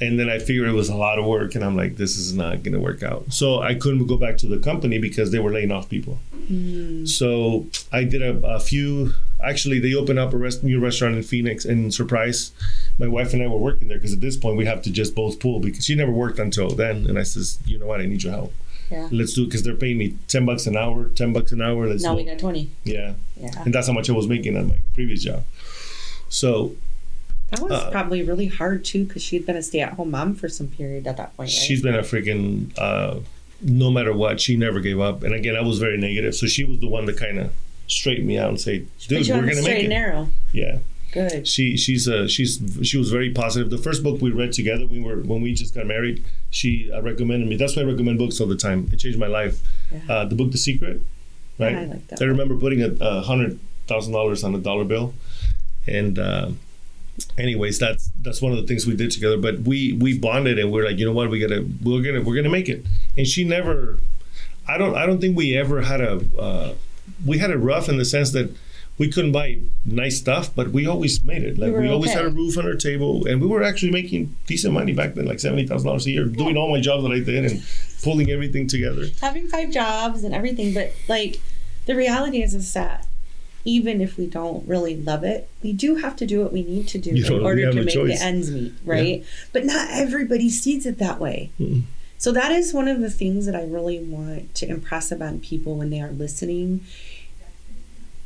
And then I figured it was a lot of work. And I'm like, this is not going to work out. So I couldn't go back to the company because they were laying off people. Mm. So I did a, a few. Actually, they opened up a rest, new restaurant in Phoenix. And surprise, my wife and I were working there because at this point we have to just both pull because she never worked until then. And I says, you know what? I need your help. Yeah. Let's do it because they're paying me ten bucks an hour, ten bucks an hour. Let's now we got twenty. Yeah. Yeah. And that's how much I was making at my previous job. So. That was uh, probably really hard too because she'd been a stay-at-home mom for some period at that point. Right? She's been a freaking, uh, no matter what, she never gave up. And again, I was very negative. So she was the one that kind of straightened me out and said, dude, we're going to make it. Straight and narrow. Yeah. Good. She she's uh, she's she was very positive. The first book we read together, we were when we just got married. She uh, recommended me. That's why I recommend books all the time. It changed my life. Yeah. Uh, the book The Secret, right? Yeah, I like that. I remember putting a, a hundred thousand dollars on a dollar bill, and uh, anyways, that's that's one of the things we did together. But we we bonded, and we're like, you know what, we gotta we're gonna we're gonna make it. And she never, I don't I don't think we ever had a uh, we had it rough in the sense that. We couldn't buy nice stuff, but we always made it. Like we, we always okay. had a roof on our table, and we were actually making decent money back then, like seventy thousand dollars a year, yeah. doing all my jobs that I did and pulling everything together. Having five jobs and everything, but like the reality is, is that even if we don't really love it, we do have to do what we need to do you in know, order to make choice. The ends meet, right? Yeah. But not everybody sees it that way. Mm-mm. So that is one of the things that I really want to impress upon people when they are listening.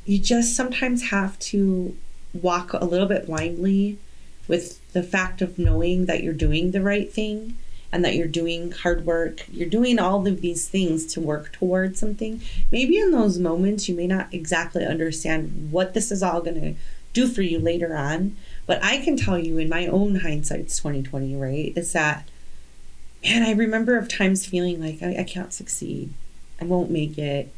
You just sometimes have to walk a little bit blindly with the fact of knowing that you're doing the right thing and that you're doing hard work. You're doing all of these things to work towards something. Maybe in those moments, you may not exactly understand what this is all going to do for you later on. But I can tell you in my own hindsight, it's twenty twenty, right? Is that, man, I remember of times feeling like I, I can't succeed. I won't make it.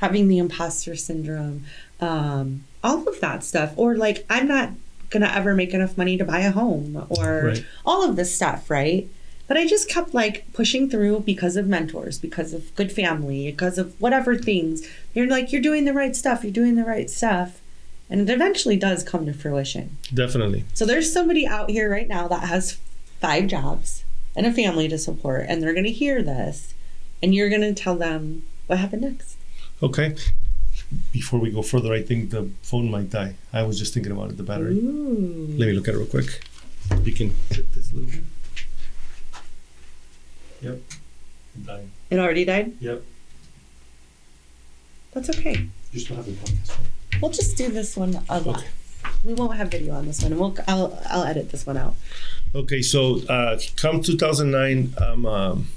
Having the imposter syndrome, um, all of that stuff. Or like, I'm not gonna ever make enough money to buy a home or right. all of this stuff, right? But I just kept like pushing through because of mentors, because of good family, because of whatever things. You're like, you're doing the right stuff, you're doing the right stuff. And it eventually does come to fruition. Definitely. So there's somebody out here right now that has five jobs and a family to support, and they're gonna hear this, and you're gonna tell them what happened next. Okay. Before we go further, I think the phone might die. I was just thinking about it, the battery. Ooh. Let me look at it real quick. You can hit this a little bit. Yep. It died. It already died? Yep. That's okay. You still have the podcast, right? We'll just do this one a lot. Okay. We won't have video on this one. We'll, I'll, I'll edit this one out. Okay, so uh, come two thousand nine, I'm... Um,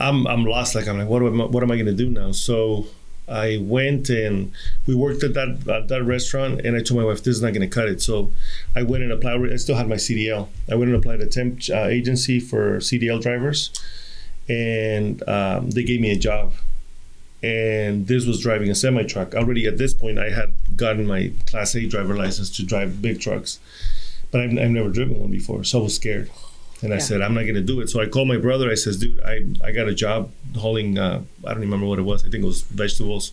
I'm I'm lost. Like I'm like, what am I, what am I gonna do now? So I went and we worked at that at that restaurant, and I told my wife this is not gonna cut it. So I went and applied. I still had my C D L. I went and applied at a temp uh, agency for C D L drivers, and um, they gave me a job. And this was driving a semi truck. Already at this point, I had gotten my Class A driver license to drive big trucks, but I've I've never driven one before, so I was scared. And I yeah. said, I'm not going to do it. So I called my brother. I says, dude, I, I got a job hauling, uh, I don't remember what it was. I think it was vegetables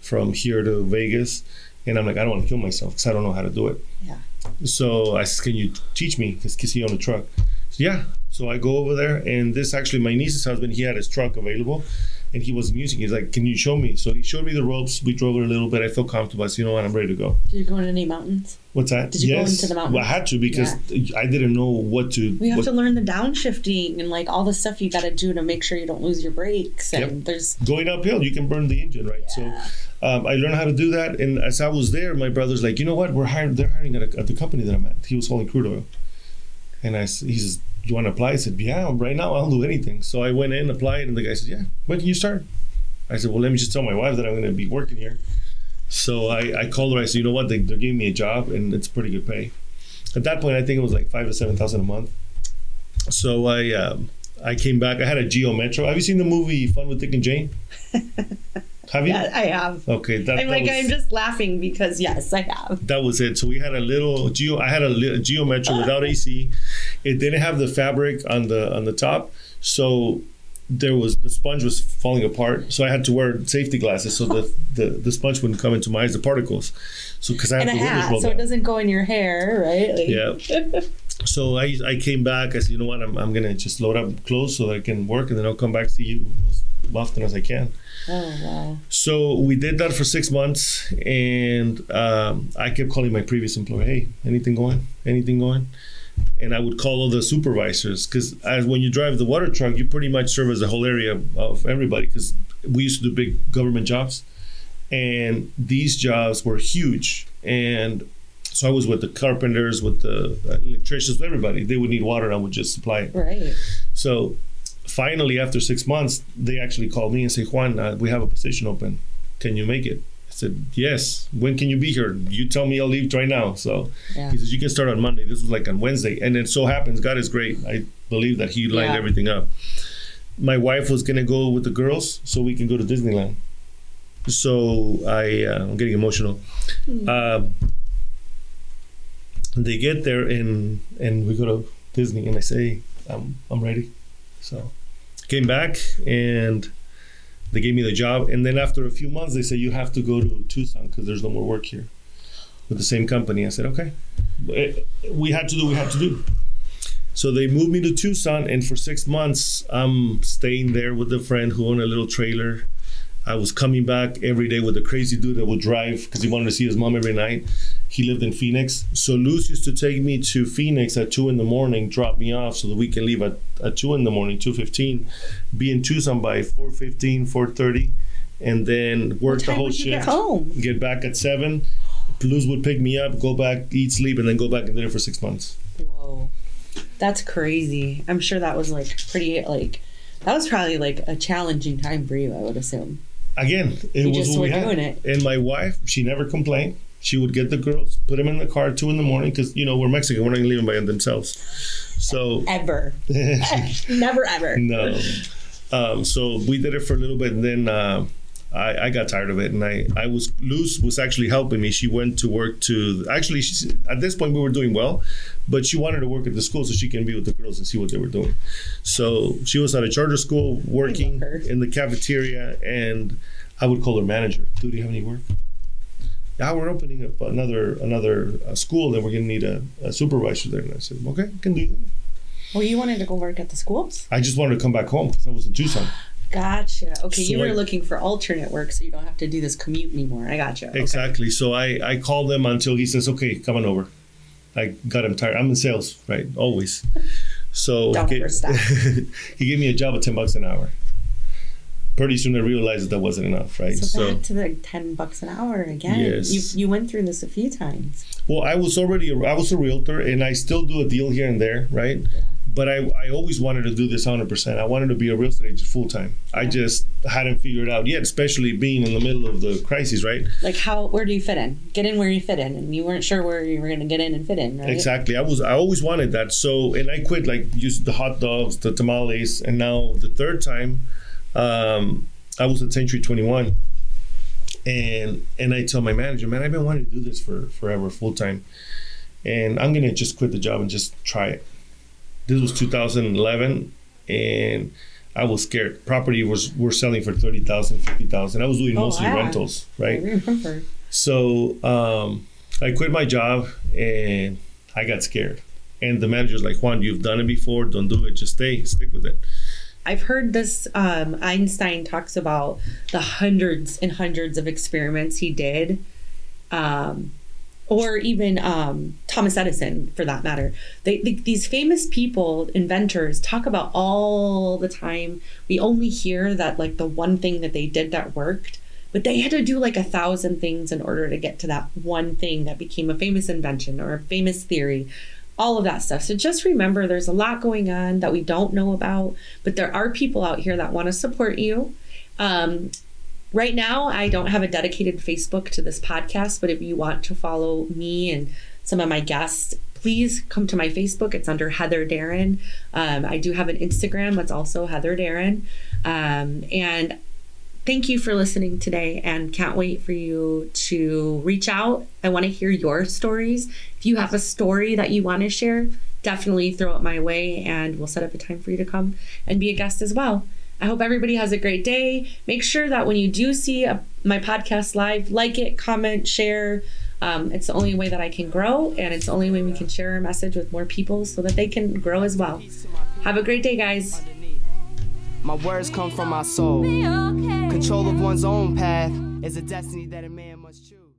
from here to Vegas. And I'm like, I don't want to kill myself because I don't know how to do it. Yeah. So I said, can you teach me? Because he owned a truck. So, yeah. So I go over there. And this actually, my niece's husband, he had his truck available. And he wasn't using it. He's like, can you show me? So he showed me the ropes. We drove her a little bit. I felt comfortable. I said, you know what? I'm ready to go. Did you go into any mountains? What's that? Did you yes. go into the mountains? Well, I had to because yeah. I didn't know what to. We have what, to learn the downshifting and like all the stuff you got to do to make sure you don't lose your brakes. And yep. there's going uphill, you can burn the engine, right? Yeah. So um, I learned how to do that. And as I was there, my brother's like, you know what? We're hired. They're hiring at, a, at the company that I'm at. He was hauling crude oil, and I he says. You want to apply? I said, yeah, right now I'll do anything. So I went in, applied, and the guy said, yeah, when can you start? I said, well, let me just tell my wife that I'm going to be working here. So I, I called her. I said, you know what? They, they're giving me a job, and it's pretty good pay. At that point, I think it was like five to seven thousand a month. So I um, I came back. I had a Geo Metro. Have you seen the movie Fun with Dick and Jane? Have you? Yeah, I have. Okay. That, I'm that like, was, I'm just laughing because, yes, I have. That was it. So we had a little Geo, I had a, li- a Geo Metro without A C. It didn't have the fabric on the on the top. So there was, the sponge was falling apart. So I had to wear safety glasses so the, the, the sponge wouldn't come into my eyes, the particles. So, because I have and the a hat, so down. It doesn't go in your hair, right? Like. Yeah. So I I came back. I said, you know what? I'm I'm going to just load up clothes so that I can work, and then I'll come back to you as often as I can. Oh, wow. So we did that for six months, and um, I kept calling my previous employer, hey, anything going? Anything going? And I would call all the supervisors, because when you drive the water truck, you pretty much service the whole area of everybody, because we used to do big government jobs, and these jobs were huge. And so I was with the carpenters, with the electricians, with everybody. They would need water, and I would just supply it. Right. So finally, after six months, they actually called me and say, Juan, uh, we have a position open. Can you make it? I said, yes, when can you be here? You tell me, I'll leave right now. So yeah. He says, you can start on Monday. This was like on Wednesday. And it so happens, God is great. I believe that he lined yeah. everything up. My wife was going to go with the girls so we can go to Disneyland. So I, uh, I'm getting emotional. Mm. Uh, they get there and and we go to Disney and I say, I'm, I'm ready. So came back and they gave me the job. And then after a few months, they said, you have to go to Tucson because there's no more work here with the same company. I said, okay, we had to do what we had to do. So they moved me to Tucson. And for six months, I'm staying there with a friend who owned a little trailer. I was coming back every day with a crazy dude that would drive because he wanted to see his mom every night. He lived in Phoenix. So Luz used to take me to Phoenix at two in the morning, drop me off so that we can leave at, at two in the morning, two fifteen, be in Tucson by four fifteen, four thirty, and then work the whole shift. What time would you get home? Get back at seven. Luz would pick me up, go back, eat, sleep, and then go back and did it for six months. Whoa. That's crazy. I'm sure that was like pretty, like, that was probably like a challenging time for you, I would assume. Again, it you was just what we were had. Doing it. And my wife, she never complained. She would get the girls, put them in the car at two in the morning because, you know, we're Mexican. We're not going to leave them by themselves. So ever. Never, ever. No. Um, so we did it for a little bit, and then uh, I, I got tired of it. And I, I was, Luz was actually helping me. She went to work to, actually, she, at this point, we were doing well, but she wanted to work at the school so she can be with the girls and see what they were doing. So she was at a charter school working in the cafeteria, and I would call her manager. Dude, do you have any work? Now we're opening up another another uh, school, and we're going to need a, a supervisor there. And I said, okay, I can do that. Well, you wanted to go work at the schools? I just wanted to come back home because I was in Tucson. Gotcha. Okay, so you were I, looking for alternate work so you don't have to do this commute anymore. I gotcha. Exactly. Okay. So I, I called him until he says, okay, come on over. I got him tired. I'm in sales, right, always. So don't he, gave, he gave me a job at ten bucks an hour. Pretty soon I realized that, that wasn't enough, right? So, so back to the ten bucks an hour again. Yes. You you went through this a few times. Well, I was already a, I was a realtor, and I still do a deal here and there, right? Yeah. But I, I always wanted to do this one hundred percent. I wanted to be a real estate agent full time. Yeah. I just hadn't figured it out yet, especially being in the middle of the crisis, right? Like how where do you fit in? Get in where you fit in, and you weren't sure where you were going to get in and fit in, right? Exactly. I was I always wanted that. So and I quit, like used the hot dogs, the tamales, and now the third time. Um, I was at Century twenty-one, and and I tell my manager, man, I've been wanting to do this for forever, full time, and I'm gonna just quit the job and just try it. This was two thousand eleven, and I was scared. Property was we're selling for thirty thousand, fifty thousand. I was doing oh, mostly wow. rentals, right? I remember. So um, I quit my job, and I got scared. And the manager's like, Juan, you've done it before. Don't do it. Just stay, stick with it. I've heard this, um, Einstein talks about the hundreds and hundreds of experiments he did, um, or even um, Thomas Edison, for that matter. They, they, these famous people, inventors, talk about all the time. We only hear that like the one thing that they did that worked, but they had to do like a thousand things in order to get to that one thing that became a famous invention or a famous theory. All of that stuff. So just remember, there's a lot going on that we don't know about, but there are people out here that want to support you. Um, right now, I don't have a dedicated Facebook to this podcast, but if you want to follow me and some of my guests, please come to my Facebook. It's under Heather Darren. Um, I do have an Instagram that's also Heather Darren. Um, and thank you for listening today, and can't wait for you to reach out. I want to hear your stories. If you have a story that you want to share, definitely throw it my way, and we'll set up a time for you to come and be a guest as well. I hope everybody has a great day. Make sure that when you do see a, my podcast live, like it, comment, share. Um, it's the only way that I can grow, and it's the only way we can share our message with more people so that they can grow as well. Have a great day, guys. My words come from my soul. Control of one's own path is a destiny that a man must choose.